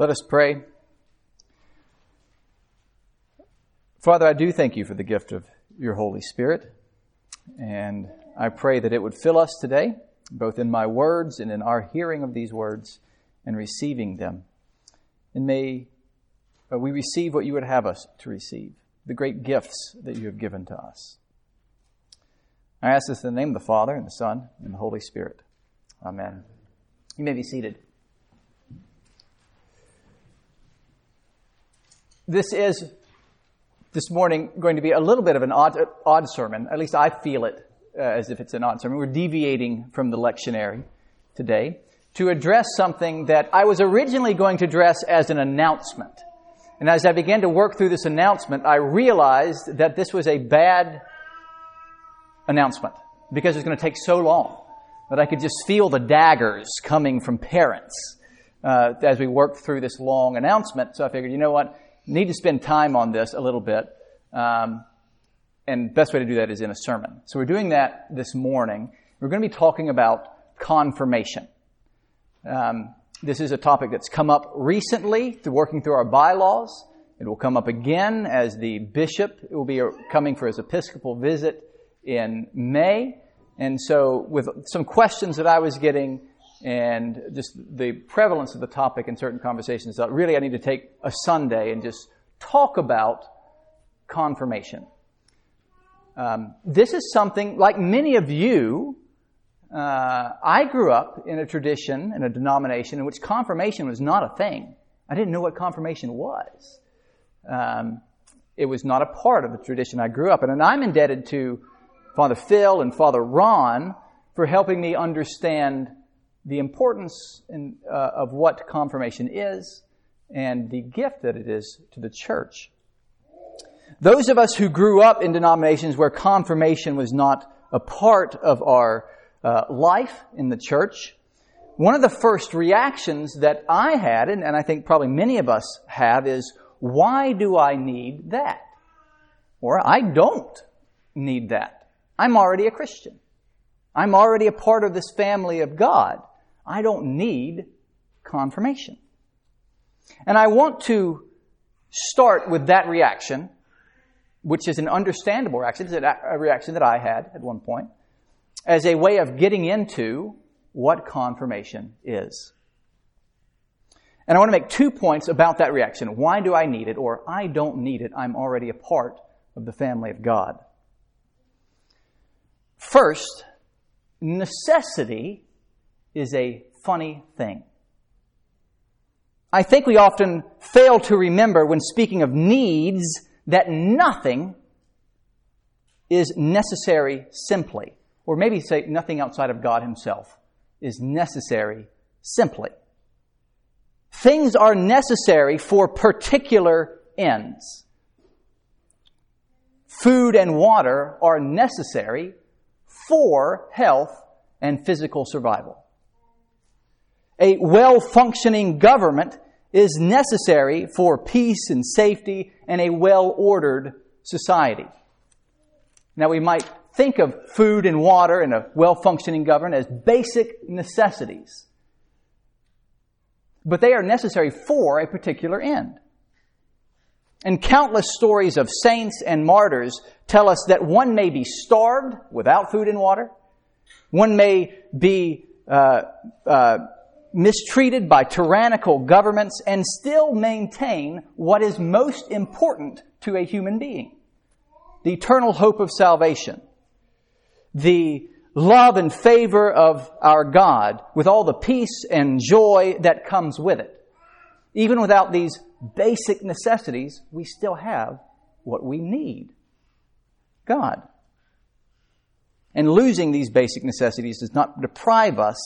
Let us pray. Father, I do thank you for the gift of your Holy Spirit, and I pray that it would fill us today, both in my words and in our hearing of these words and receiving them. And may we receive what you would have us to receive, the great gifts that you have given to us. I ask this in the name of the Father, and the Son, and the Holy Spirit. Amen. You may be seated. This is, this morning, going to be a little bit of an odd sermon. At least I feel it as if it's an odd sermon. We're deviating from the lectionary today to address something that I was originally going to address as an announcement. And as I began to work through this announcement, I realized that this was a bad announcement because it's going to take so long that I could just feel the daggers coming from parents as we worked through this long announcement. So I figured, you know what? Need to spend time on this a little bit, and best way to do that is in a sermon. So we're doing that this morning. We're going to be talking about confirmation. This is a topic that's come up recently through working through our bylaws. It will come up again as the bishop will be coming for his Episcopal visit in May. And so with some questions that I was getting and just the prevalence of the topic in certain conversations, really I need to take a Sunday and just talk about confirmation. This is something, like many of you, I grew up in a tradition, in a denomination in which confirmation was not a thing. I didn't know what confirmation was. It was not a part of the tradition I grew up in. And I'm indebted to Father Phil and Father Ron for helping me understand the importance of what confirmation is and the gift that it is to the church. Those of us who grew up in denominations where confirmation was not a part of our life in the church, one of the first reactions that I had, and I think probably many of us have, is, why do I need that? Or I don't need that. I'm already a Christian. I'm already a part of this family of God. I don't need confirmation. And I want to start with that reaction, which is an understandable reaction. It's a reaction that I had at one point, as a way of getting into what confirmation is. And I want to make 2 points about that reaction. Why do I need it? Or I don't need it. I'm already a part of the family of God. First, necessity is a funny thing. I think we often fail to remember when speaking of needs that nothing is necessary simply. Or maybe say nothing outside of God Himself is necessary simply. Things are necessary for particular ends. Food and water are necessary for health and physical survival. A well-functioning government is necessary for peace and safety and a well-ordered society. Now, we might think of food and water and a well-functioning government as basic necessities, but they are necessary for a particular end. And countless stories of saints and martyrs tell us that one may be starved without food and water. One may be mistreated by tyrannical governments and still maintain what is most important to a human being: the eternal hope of salvation, the love and favor of our God, with all the peace and joy that comes with it. Even without these basic necessities, we still have what we need: God. And losing these basic necessities does not deprive us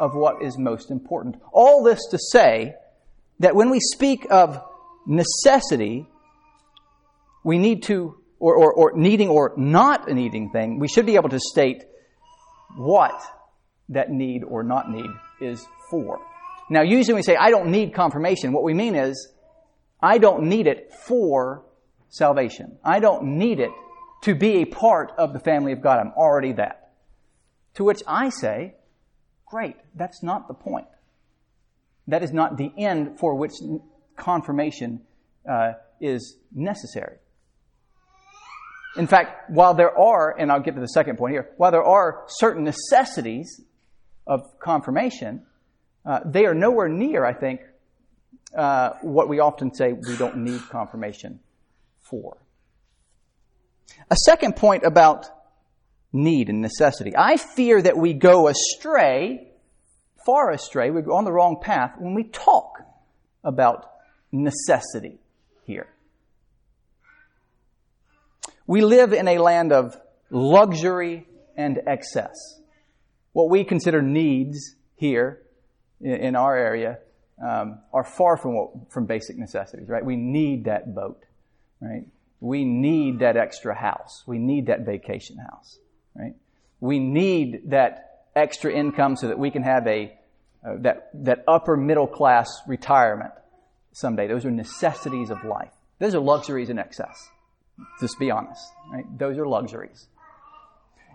of what is most important. All this to say that when we speak of necessity, we need to, or needing or not needing thing, we should be able to state what that need or not need is for. Now, usually when we say, I don't need confirmation, what we mean is, I don't need it for salvation. I don't need it to be a part of the family of God. I'm already that. To which I say, great, that's not the point. That is not the end for which confirmation is necessary. In fact, while there are, and I'll get to the second point here, while there are certain necessities of confirmation, they are nowhere near, I think, what we often say we don't need confirmation for. A second point about need and necessity. I fear that we go astray, far astray, we go on the wrong path when we talk about necessity here. We live in a land of luxury and excess. What we consider needs here in our area are far from basic necessities, right? We need that boat, right? We need that extra house. We need that vacation house, right? We need that extra income so that we can have that upper middle class retirement someday. Those are necessities of life. Those are luxuries in excess. Just be honest, right? Those are luxuries.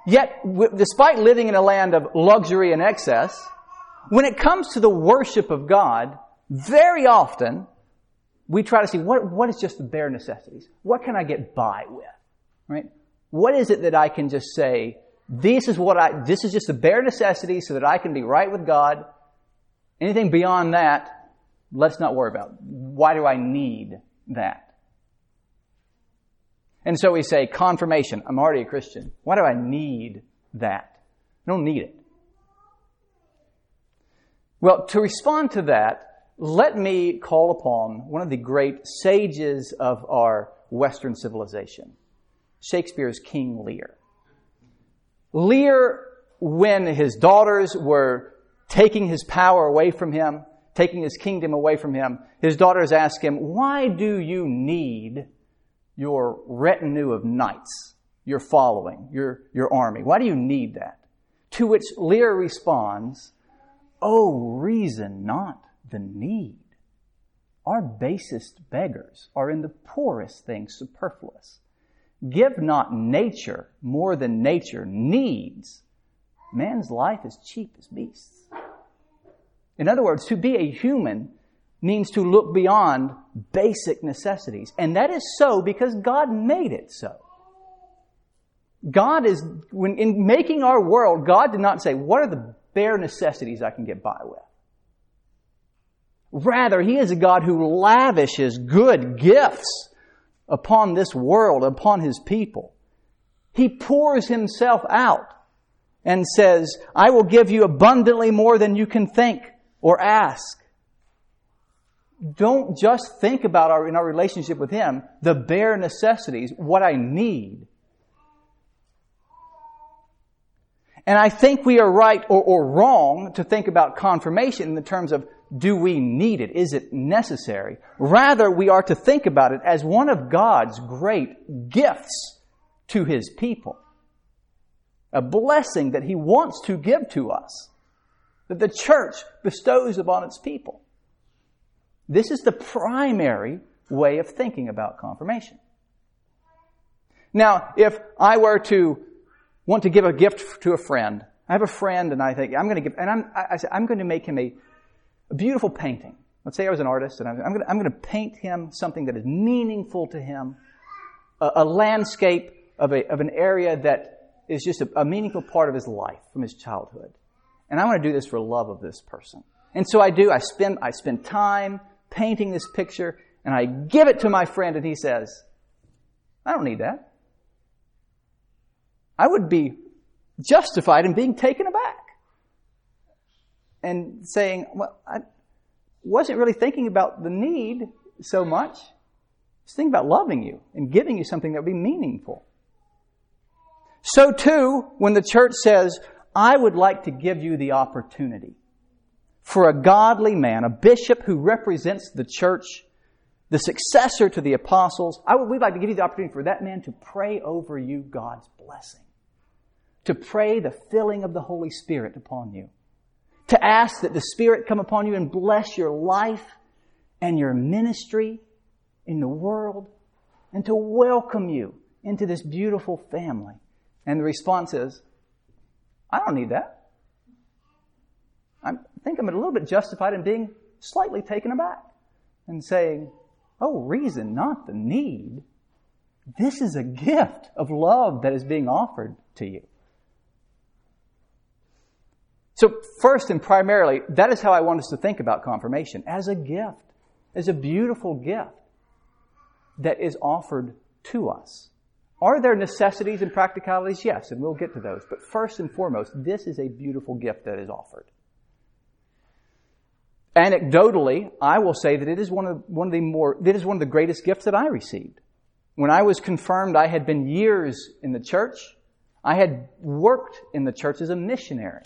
Yet, despite living in a land of luxury and excess, when it comes to the worship of God, very often we try to see what is just the bare necessities. What can I get by with, right? What is it that I can just say? This is just the bare necessity so that I can be right with God. Anything beyond that, let's not worry about. Why do I need that? And so we say, confirmation, I'm already a Christian. Why do I need that? I don't need it. Well, to respond to that, let me call upon one of the great sages of our Western civilization, Shakespeare's King Lear. Lear, when his daughters were taking his power away from him, taking his kingdom away from him, his daughters asked him, why do you need your retinue of knights, your following, your army? Why do you need that? To which Lear responds, oh, reason not the need. Our basest beggars are in the poorest things superfluous. Give not nature more than nature needs. Man's life is cheap as beasts. In other words, to be a human means to look beyond basic necessities. And that is so because God made it so. In making our world, God did not say, what are the bare necessities I can get by with? Rather, He is a God who lavishes good gifts upon this world, upon His people. He pours Himself out and says, I will give you abundantly more than you can think or ask. Don't just think about in our relationship with Him, the bare necessities, what I need. And I think we are right or wrong to think about confirmation in the terms of, do we need it? Is it necessary? Rather, we are to think about it as one of God's great gifts to His people. A blessing that He wants to give to us, that the church bestows upon its people. This is the primary way of thinking about confirmation. Now, if I were to want to give a gift to a friend, I have a friend and I think, I'm going to make him a beautiful painting. Let's say I was an artist and I'm going to paint him something that is meaningful to him, a landscape of an area that is just a meaningful part of his life from his childhood. And I want to do this for love of this person. And so I do, I spend time painting this picture, and I give it to my friend, and he says, I don't need that. I would be justified in being taken aback and saying, well, I wasn't really thinking about the need so much. I was thinking about loving you and giving you something that would be meaningful. So too, when the church says, I would like to give you the opportunity for a godly man, a bishop who represents the church, the successor to the apostles, we'd like to give you the opportunity for that man to pray over you God's blessing, to pray the filling of the Holy Spirit upon you, to ask that the Spirit come upon you and bless your life and your ministry in the world, and to welcome you into this beautiful family. And the response is, I don't need that. I think I'm a little bit justified in being slightly taken aback and saying, oh, reason, not the need. This is a gift of love that is being offered to you. So first and primarily, that is how I want us to think about confirmation, as a gift, as a beautiful gift that is offered to us. Are there necessities and practicalities? Yes, and we'll get to those. But first and foremost, this is a beautiful gift that is offered. Anecdotally, I will say that it is one of the greatest gifts that I received. When I was confirmed, I had been years in the church. I had worked in the church as a missionary.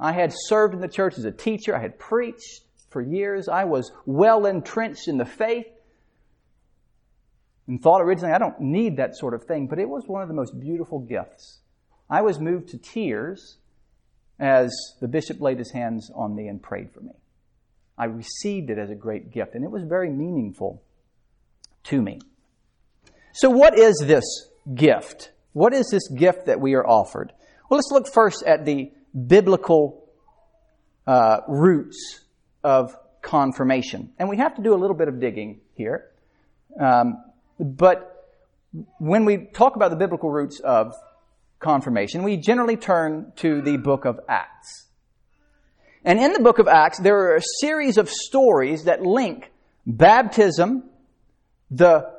I had served in the church as a teacher. I had preached for years. I was well entrenched in the faith. And thought originally, I don't need that sort of thing, but it was one of the most beautiful gifts. I was moved to tears as the bishop laid his hands on me and prayed for me. I received it as a great gift, and it was very meaningful to me. So what is this gift? What is this gift that we are offered? Well, let's look first at the biblical roots of confirmation. And we have to do a little bit of digging here. But when we talk about the biblical roots of confirmation, we generally turn to the book of Acts. And in the book of Acts, there are a series of stories that link baptism, the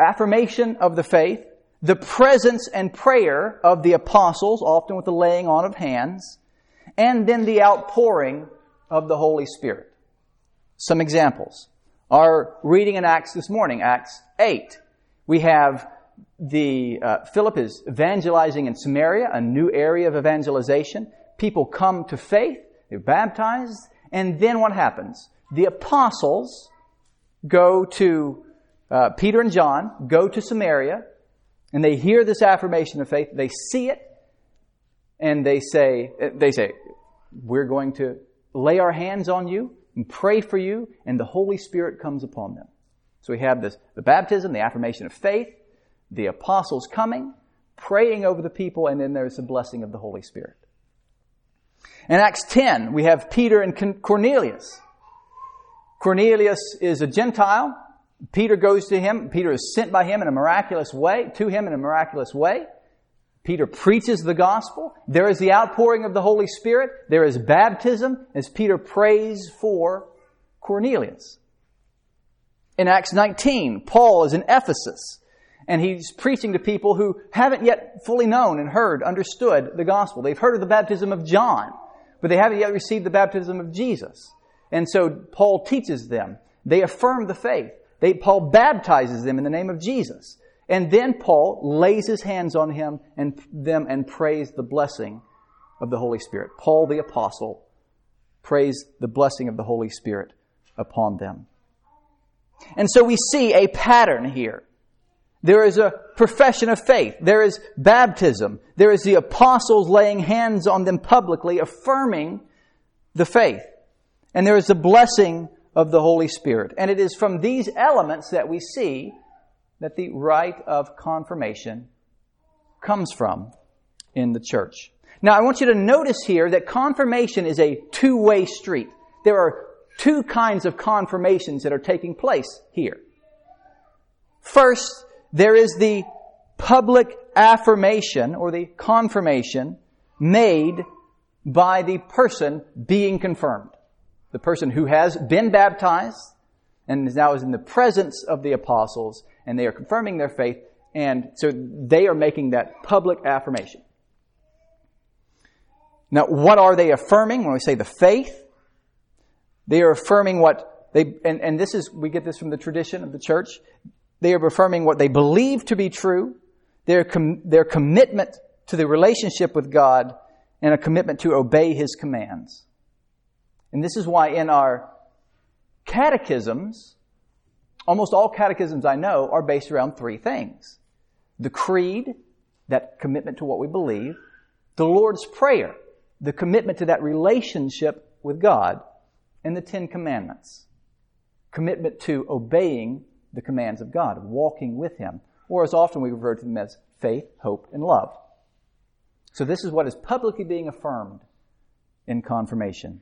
affirmation of the faith, the presence and prayer of the apostles, often with the laying on of hands, and then the outpouring of the Holy Spirit. Some examples. Our reading in Acts this morning, Acts 8, we have Philip is evangelizing in Samaria, a new area of evangelization. People come to faith, they're baptized, and then what happens? The apostles go to, Peter and John, go to Samaria, and they hear this affirmation of faith, they see it, and they say, we're going to lay our hands on you, and pray for you, and the Holy Spirit comes upon them. So we have the baptism, the affirmation of faith, the apostles coming, praying over the people, and then there's the blessing of the Holy Spirit. In Acts 10, we have Peter and Cornelius. Cornelius is a Gentile. Peter goes to him. Peter is sent by him in a miraculous way, to him in a miraculous way. Peter preaches the gospel. There is the outpouring of the Holy Spirit. There is baptism as Peter prays for Cornelius. In Acts 19, Paul is in Ephesus, and he's preaching to people who haven't yet fully known and heard, understood the gospel. They've heard of the baptism of John, but they haven't yet received the baptism of Jesus. And so Paul teaches them. They affirm the faith. Paul baptizes them in the name of Jesus. And then Paul lays his hands on him and them and prays the blessing of the Holy Spirit. Paul the apostle prays the blessing of the Holy Spirit upon them. And so we see a pattern here. There is a profession of faith. There is baptism. There is the apostles laying hands on them publicly, affirming the faith. And there is the blessing of the Holy Spirit. And it is from these elements that we see that the rite of confirmation comes from in the church. Now, I want you to notice here that confirmation is a two-way street. There are two kinds of confirmations that are taking place here. First, there is the public affirmation or the confirmation made by the person being confirmed. The person who has been baptized and is now in the presence of the apostles, and they are confirming their faith, and so they are making that public affirmation. Now, what are they affirming? When we say the faith, they are affirming we get this from the tradition of the church. They are affirming what they believe to be true, their commitment to the relationship with God, and a commitment to obey His commands. And this is why in our catechisms, almost all catechisms I know are based around three things. The creed, that commitment to what we believe. The Lord's Prayer, the commitment to that relationship with God. And the Ten Commandments, commitment to obeying the commands of God, walking with Him. Or as often we refer to them as faith, hope, and love. So this is what is publicly being affirmed in confirmation.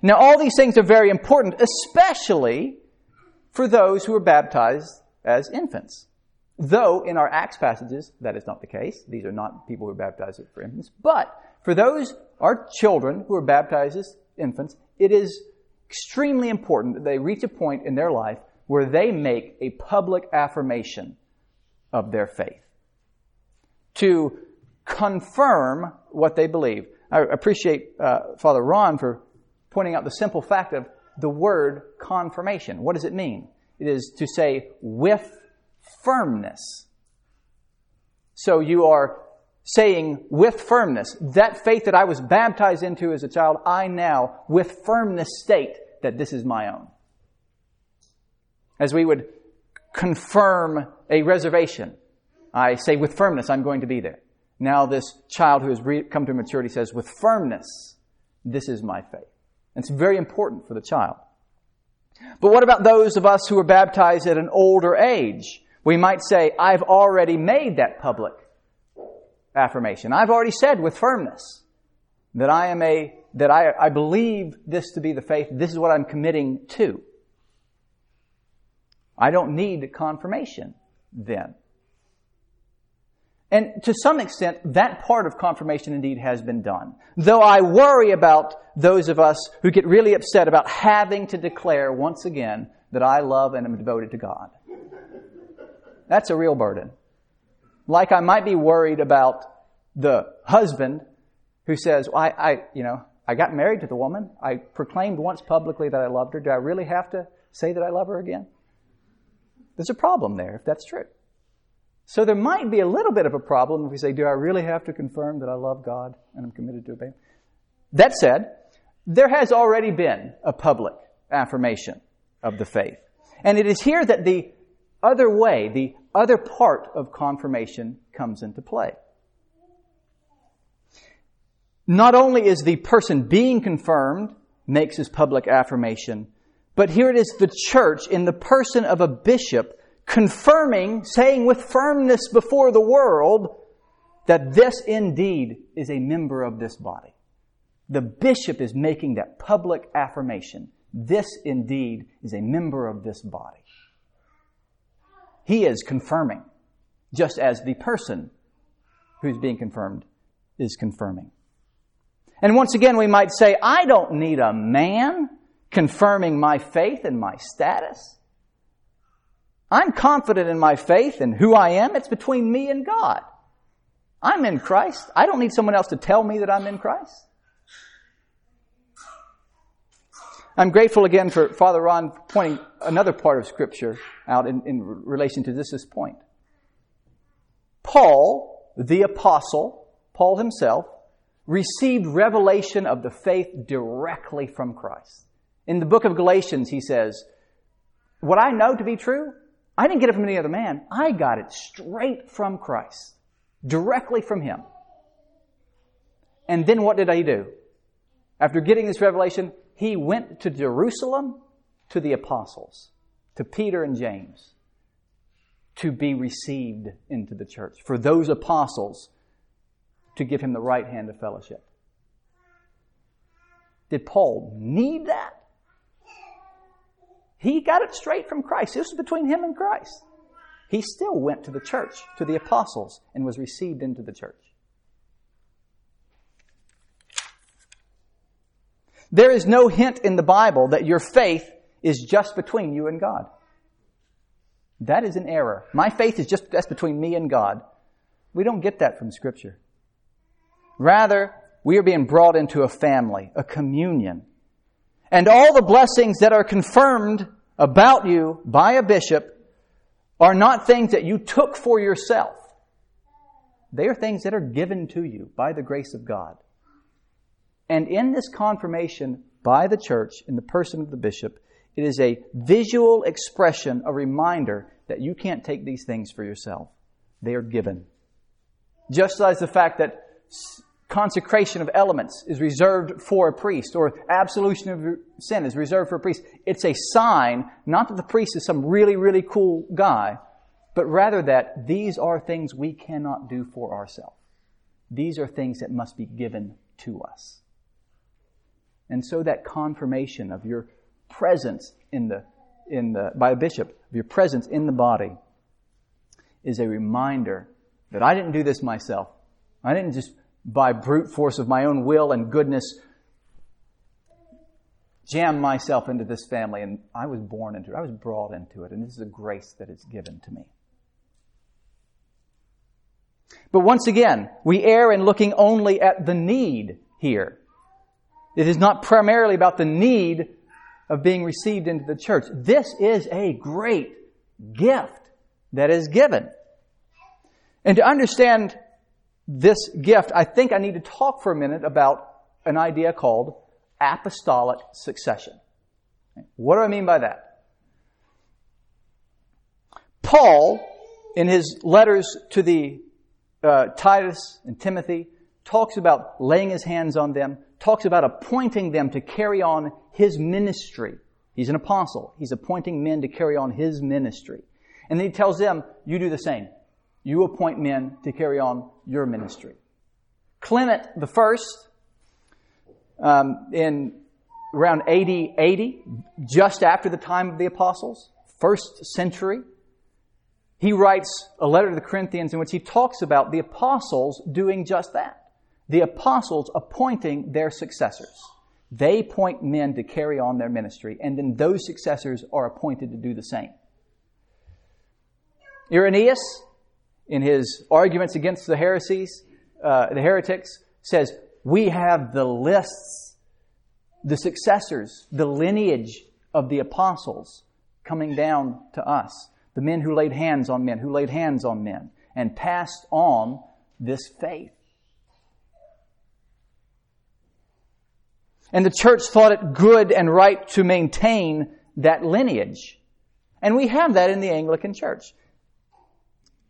Now, all these things are very important, especially for those who are baptized as infants. Though, in our Acts passages, that is not the case. These are not people who are baptized as infants. But for those, our children who are baptized as infants, it is extremely important that they reach a point in their life where they make a public affirmation of their faith, to confirm what they believe. I appreciate Father Ron for pointing out the simple fact of the word confirmation. What does it mean? It is to say with firmness. So you are saying with firmness, that faith that I was baptized into as a child, I now with firmness state that this is my own. As we would confirm a reservation, I say with firmness, I'm going to be there. Now this child who has come to maturity says with firmness, this is my faith. And it's very important for the child. But what about those of us who are baptized at an older age? We might say, I've already made that public affirmation. I've already said with firmness that I believe this to be the faith. This is what I'm committing to. I don't need confirmation then. And to some extent, that part of confirmation indeed has been done. Though I worry about those of us who get really upset about having to declare once again that I love and am devoted to God. That's a real burden. Like I might be worried about the husband who says, well, I got married to the woman. I proclaimed once publicly that I loved her. Do I really have to say that I love her again? There's a problem there if that's true. So there might be a little bit of a problem if we say, do I really have to confirm that I love God and I'm committed to obey Him? That said, there has already been a public affirmation of the faith. And it is here that the other way, the other part of confirmation comes into play. Not only is the person being confirmed makes his public affirmation, but here it is the church in the person of a bishop confirming, saying with firmness before the world that this indeed is a member of this body. The bishop is making that public affirmation. This indeed is a member of this body. He is confirming, just as the person who's being confirmed is confirming. And once again, we might say, I don't need a man confirming my faith and my status. I'm confident in my faith and who I am. It's between me and God. I'm in Christ. I don't need someone else to tell me that I'm in Christ. I'm grateful again for Father Ron pointing another part of Scripture out in relation to this point. Paul, the apostle, Paul himself, received revelation of the faith directly from Christ. In the book of Galatians, he says, what I know to be true, I didn't get it from any other man. I got it straight from Christ, directly from Him. And then what did he do? After getting this revelation, he went to Jerusalem to the apostles, to Peter and James, to be received into the church, for those apostles to give him the right hand of fellowship. Did Paul need that? He got it straight from Christ. This was between him and Christ. He still went to the church, to the apostles, and was received into the church. There is no hint in the Bible that your faith is just between you and God. That is an error. My faith is just that's between me and God. We don't get that from Scripture. Rather, we are being brought into a family, a communion. And all the blessings that are confirmed about you by a bishop are not things that you took for yourself. They are things that are given to you by the grace of God. And in this confirmation by the church, in the person of the bishop, it is a visual expression, a reminder that you can't take these things for yourself. They are given. Just as the fact that consecration of elements is reserved for a priest, or absolution of sin is reserved for a priest. It's a sign, not that the priest is some really, really cool guy, but rather that these are things we cannot do for ourselves. These are things that must be given to us. And so that confirmation of your presence by a bishop, of your presence in the body, is a reminder that I didn't do this myself. I didn't just by brute force of my own will and goodness jam myself into this family, and I was born into it. I was brought into it, and this is a grace that is given to me. But once again, we err in looking only at the need here. It is not primarily about the need of being received into the church. This is a great gift that is given. And to understand this gift, I think I need to talk for a minute about an idea called apostolic succession. What do I mean by that? Paul, in his letters to the Titus and Timothy, talks about laying his hands on them, talks about appointing them to carry on his ministry. He's an apostle. He's appointing men to carry on his ministry. And then he tells them, you do the same. You appoint men to carry on your ministry. Clement I, in around AD 80, just after the time of the apostles, 1st century, he writes a letter to the Corinthians in which he talks about the apostles doing just that. The apostles appointing their successors. They appoint men to carry on their ministry, and then those successors are appointed to do the same. Irenaeus, in his arguments against the heresies, the heretics, says, we have the lists, the successors, the lineage of the apostles coming down to us. The men who laid hands on men, who laid hands on men, and passed on this faith. And the church thought it good and right to maintain that lineage. And we have that in the Anglican Church.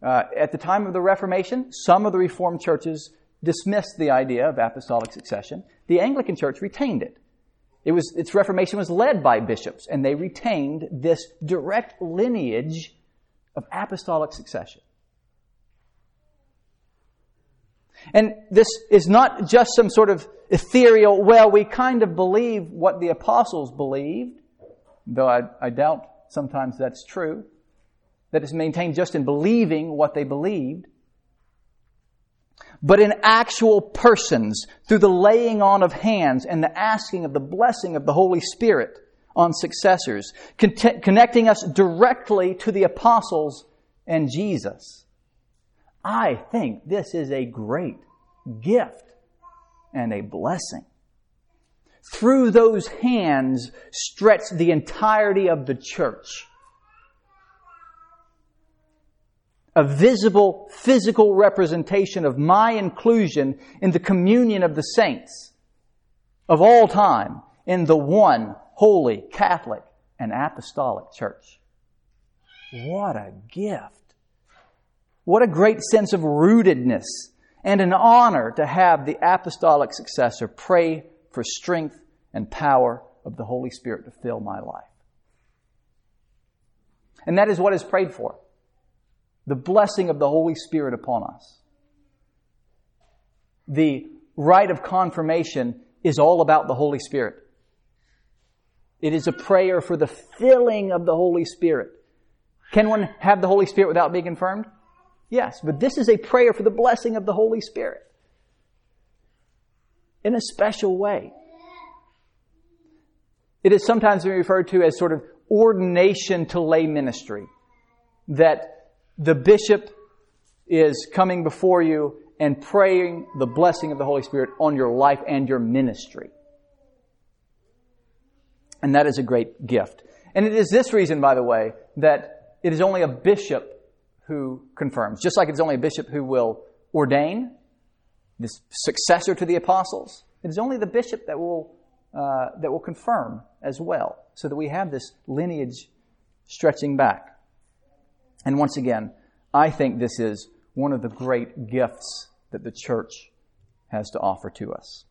At the time of the Reformation, some of the Reformed churches dismissed the idea of apostolic succession. The Anglican Church retained it. Its Reformation was led by bishops, and they retained this direct lineage of apostolic succession. And this is not just some sort of ethereal, well, we kind of believe what the apostles believed, though I doubt sometimes that's true, that is maintained just in believing what they believed, but in actual persons, through the laying on of hands and the asking of the blessing of the Holy Spirit on successors, connecting us directly to the apostles and Jesus. I think this is a great gift and a blessing. Through those hands stretched the entirety of the church. A visible, physical representation of my inclusion in the communion of the saints of all time in the one holy, Catholic, and apostolic church. What a gift! What a great sense of rootedness, and an honor to have the apostolic successor pray for strength and power of the Holy Spirit to fill my life. And that is what is prayed for. The blessing of the Holy Spirit upon us. The rite of confirmation is all about the Holy Spirit. It is a prayer for the filling of the Holy Spirit. Can one have the Holy Spirit without being confirmed? Yes, but this is a prayer for the blessing of the Holy Spirit in a special way. It is sometimes referred to as sort of ordination to lay ministry. That the bishop is coming before you and praying the blessing of the Holy Spirit on your life and your ministry. And that is a great gift. And it is this reason, by the way, that it is only a bishop who confirms. Just like it's only a bishop who will ordain the successor to the apostles, it is only the bishop that will confirm as well, so that we have this lineage stretching back. And once again, I think this is one of the great gifts that the church has to offer to us.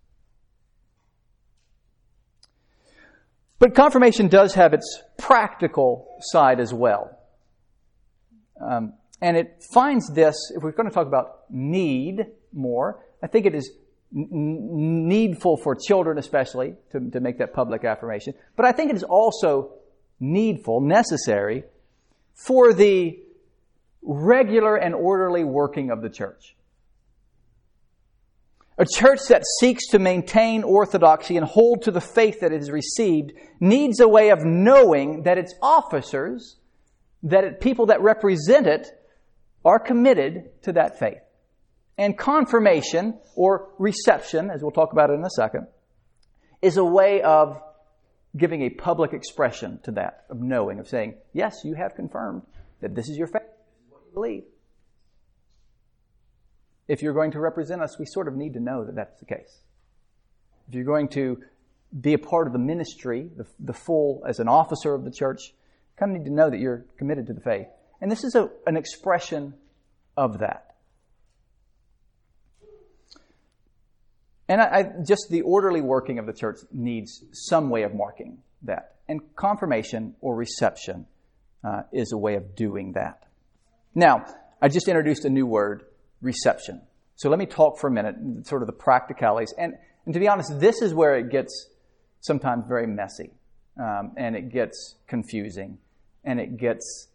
But confirmation does have its practical side as well. And it finds this, if we're going to talk about need more, I think it is needful for children especially to make that public affirmation. But I think it is also needful, necessary, for the regular and orderly working of the church. A church that seeks to maintain orthodoxy and hold to the faith that it has received needs a way of knowing that its officers, that it, people that represent it, are committed to that faith. And confirmation, or reception, as we'll talk about it in a second, is a way of giving a public expression to that, of knowing, of saying, yes, you have confirmed that this is your faith, this is what you believe. If you're going to represent us, we sort of need to know that that's the case. If you're going to be a part of the ministry, the full, as an officer of the church, you kind of need to know that you're committed to the faith. And this is an expression of that. And just the orderly working of the church needs some way of marking that. And confirmation or reception is a way of doing that. Now, I just introduced a new word, reception. So let me talk for a minute, sort of the practicalities. And to be honest, this is where it gets sometimes very messy. And it gets confusing. And it gets...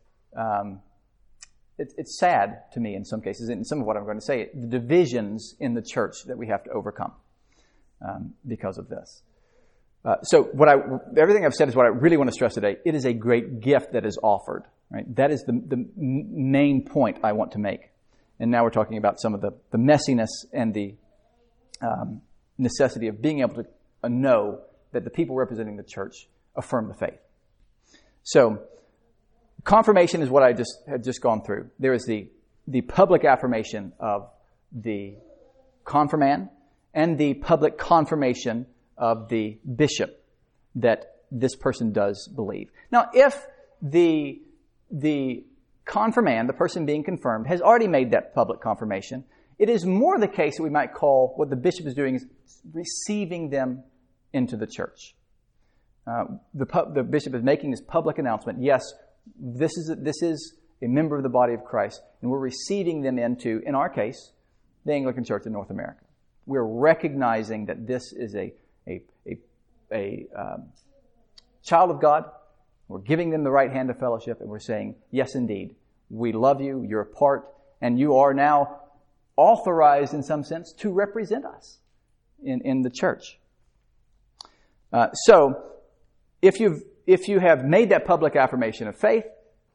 it's sad to me in some cases, in some of what I'm going to say, the divisions in the church that we have to overcome because of this. So everything I've said is what I really want to stress today. It is a great gift that is offered. Right? That is the main point I want to make. And now we're talking about some of the messiness and the necessity of being able to know that the people representing the church affirm the faith. So confirmation is what I had just gone through. There is the public affirmation of the confirmand and the public confirmation of the bishop that this person does believe. Now, if the confirmand, the person being confirmed, has already made that public confirmation, it is more the case that we might call what the bishop is doing is receiving them into the church. The bishop is making this public announcement, yes, this is a member of the body of Christ, and we're receiving them into, in our case, the Anglican Church in North America. We're recognizing that this is a child of God. We're giving them the right hand of fellowship, and we're saying, yes, indeed, we love you, you're a part, and you are now authorized, in some sense, to represent us in the church. So, if you have made that public affirmation of faith,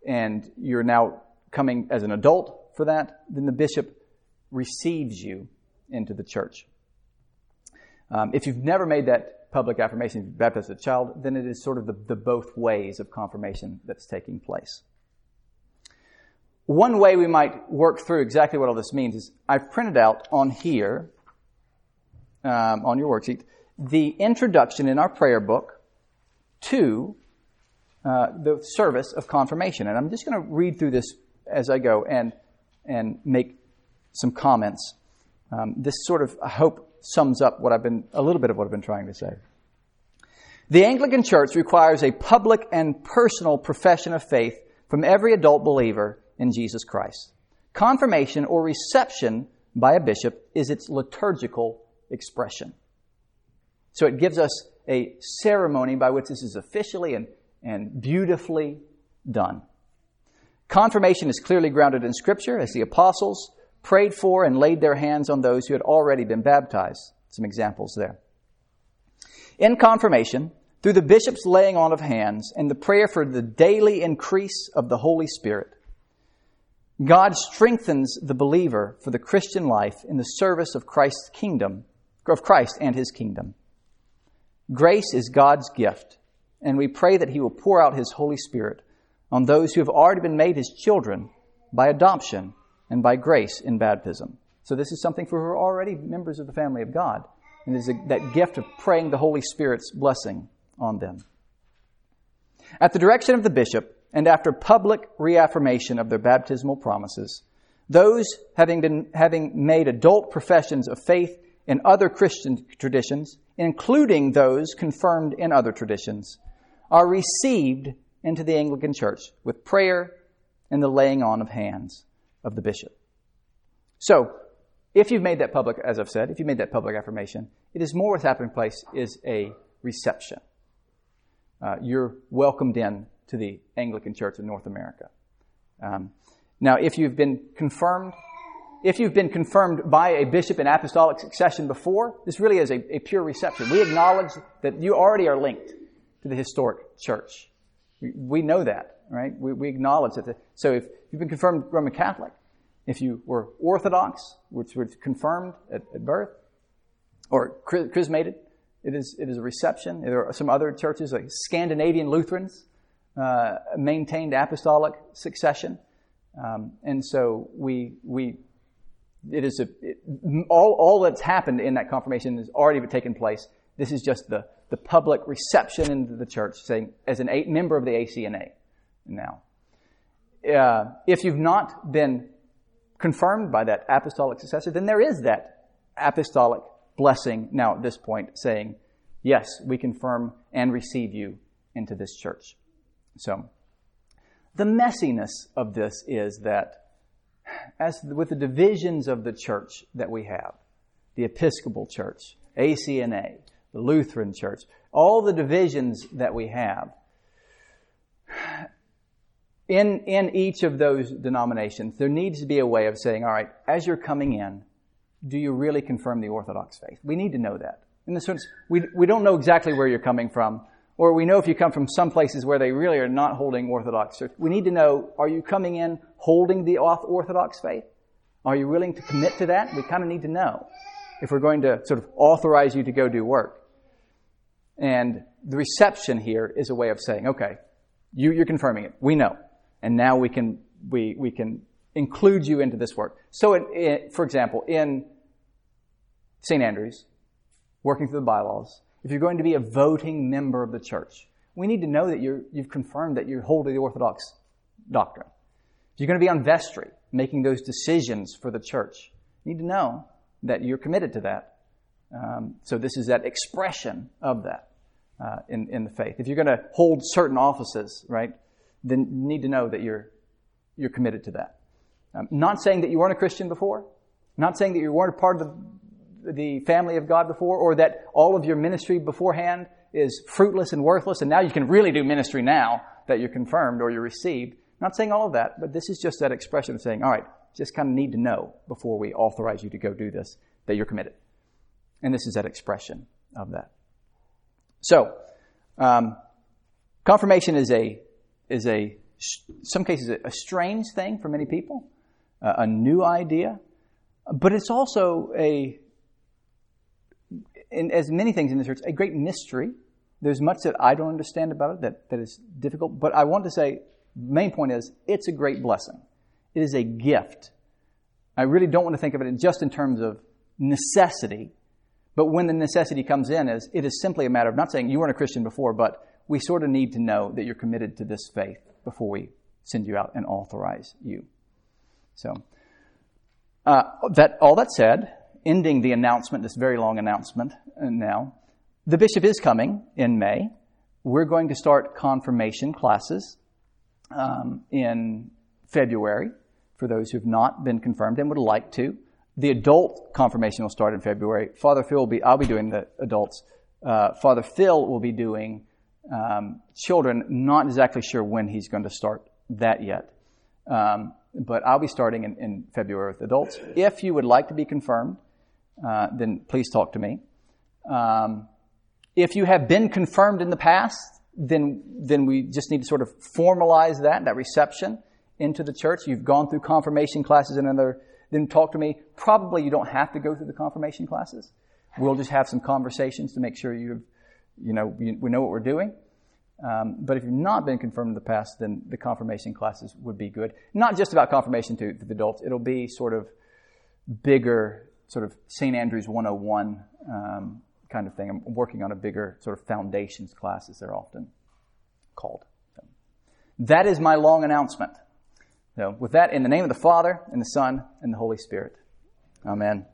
and you're now coming as an adult for that, then the bishop receives you into the church. If you've never made that public affirmation, if you're baptized as a child, then it is sort of the both ways of confirmation that's taking place. One way we might work through exactly what all this means is I've printed out on here, on your worksheet, the introduction in our prayer book to the service of confirmation. And I'm just going to read through this as I go and make some comments. This sort of, I hope, sums up a little bit of what I've been trying to say. The Anglican Church requires a public and personal profession of faith from every adult believer in Jesus Christ. Confirmation or reception by a bishop is its liturgical expression. So it gives us a ceremony by which this is officially and beautifully done. Confirmation is clearly grounded in Scripture, as the apostles prayed for and laid their hands on those who had already been baptized. Some examples there. In confirmation, through the bishop's laying on of hands and the prayer for the daily increase of the Holy Spirit, God strengthens the believer for the Christian life in the service of Christ's kingdom, of Christ and His kingdom. Grace is God's gift, and we pray that He will pour out His Holy Spirit on those who have already been made His children by adoption and by grace in baptism. So this is something for who are already members of the family of God, and is that gift of praying the Holy Spirit's blessing on them. At the direction of the bishop, and after public reaffirmation of their baptismal promises, those having made adult professions of faith in other Christian traditions, including those confirmed in other traditions, are received into the Anglican Church with prayer and the laying on of hands of the bishop. So, If you've made that public, as I've said, if you made that public affirmation, it is more what's happening place is a reception. You're welcomed in to the Anglican Church of North America. Now, if you've been confirmed by a bishop in apostolic succession before, this really is a pure reception. We acknowledge that you already are linked to the historic church. We know that, right? We acknowledge that. So if you've been confirmed Roman Catholic, if you were Orthodox, which was confirmed at birth, or chrismated, it is a reception. There are some other churches, like Scandinavian Lutherans, maintained apostolic succession. And so all that's happened in that confirmation has already taken place. This is just the public reception into the church, saying as an member of the ACNA now. If you've not been confirmed by that apostolic successor, then there is that apostolic blessing now at this point, saying, yes, we confirm and receive you into this church. So the messiness of this is that, as with the divisions of the church that we have, the Episcopal Church, ACNA, the Lutheran Church, all the divisions that we have, in each of those denominations, there needs to be a way of saying, all right, as you're coming in, do you really confirm the Orthodox faith? We need to know that. In the sense, we don't know exactly where you're coming from, or we know if you come from some places where they really are not holding Orthodox Church. We need to know, are you coming in holding the Orthodox faith? Are you willing to commit to that? We kind of need to know if we're going to sort of authorize you to go do work. And the reception here is a way of saying, okay, you're confirming it. We know. And now we can include you into this work. So, for example, in St. Andrew's, working through the bylaws, if you're going to be a voting member of the church, we need to know that you've confirmed that you hold the Orthodox doctrine. If you're going to be on vestry, making those decisions for the church, you need to know that you're committed to that. So this is that expression of that in the faith. If you're going to hold certain offices, right, then you need to know that you're committed to that. Not saying that you weren't a Christian before, not saying that you weren't a part of the family of God before, or that all of your ministry beforehand is fruitless and worthless, and now you can really do ministry now that you're confirmed or you're received. Not saying all of that, but this is just that expression of saying, all right, just kind of need to know before we authorize you to go do this, that you're committed. And this is that expression of that. So, confirmation is a some cases a strange thing for many people, a new idea, but it's also as many things in the church, a great mystery. There's much that I don't understand about it that is difficult, but I want to say, main point is, it's a great blessing. It is a gift. I really don't want to think of it just in terms of necessity, but when the necessity comes in, it is simply a matter of not saying you weren't a Christian before, but we sort of need to know that you're committed to this faith before we send you out and authorize you. So, all that said, ending the announcement, this very long announcement now, the bishop is coming in May. We're going to start confirmation classes in February for those who've not been confirmed and would like to. The adult confirmation will start in February. I'll be doing the adults. Father Phil will be doing children. Not exactly sure when he's going to start that yet. But I'll be starting in February with adults. If you would like to be confirmed, then please talk to me. If you have been confirmed in the past, then we just need to sort of formalize that reception into the church. You've gone through confirmation classes and then talk to me. Probably you don't have to go through the confirmation classes. We'll just have some conversations to make sure we know what we're doing. But if you've not been confirmed in the past, then the confirmation classes would be good. Not just about confirmation to the adults. It'll be sort of bigger, sort of St. Andrew's 101 kind of thing. I'm working on a bigger sort of foundations class, as they're often called. So that is my long announcement. So with that, in the name of the Father, and the Son, and the Holy Spirit. Amen.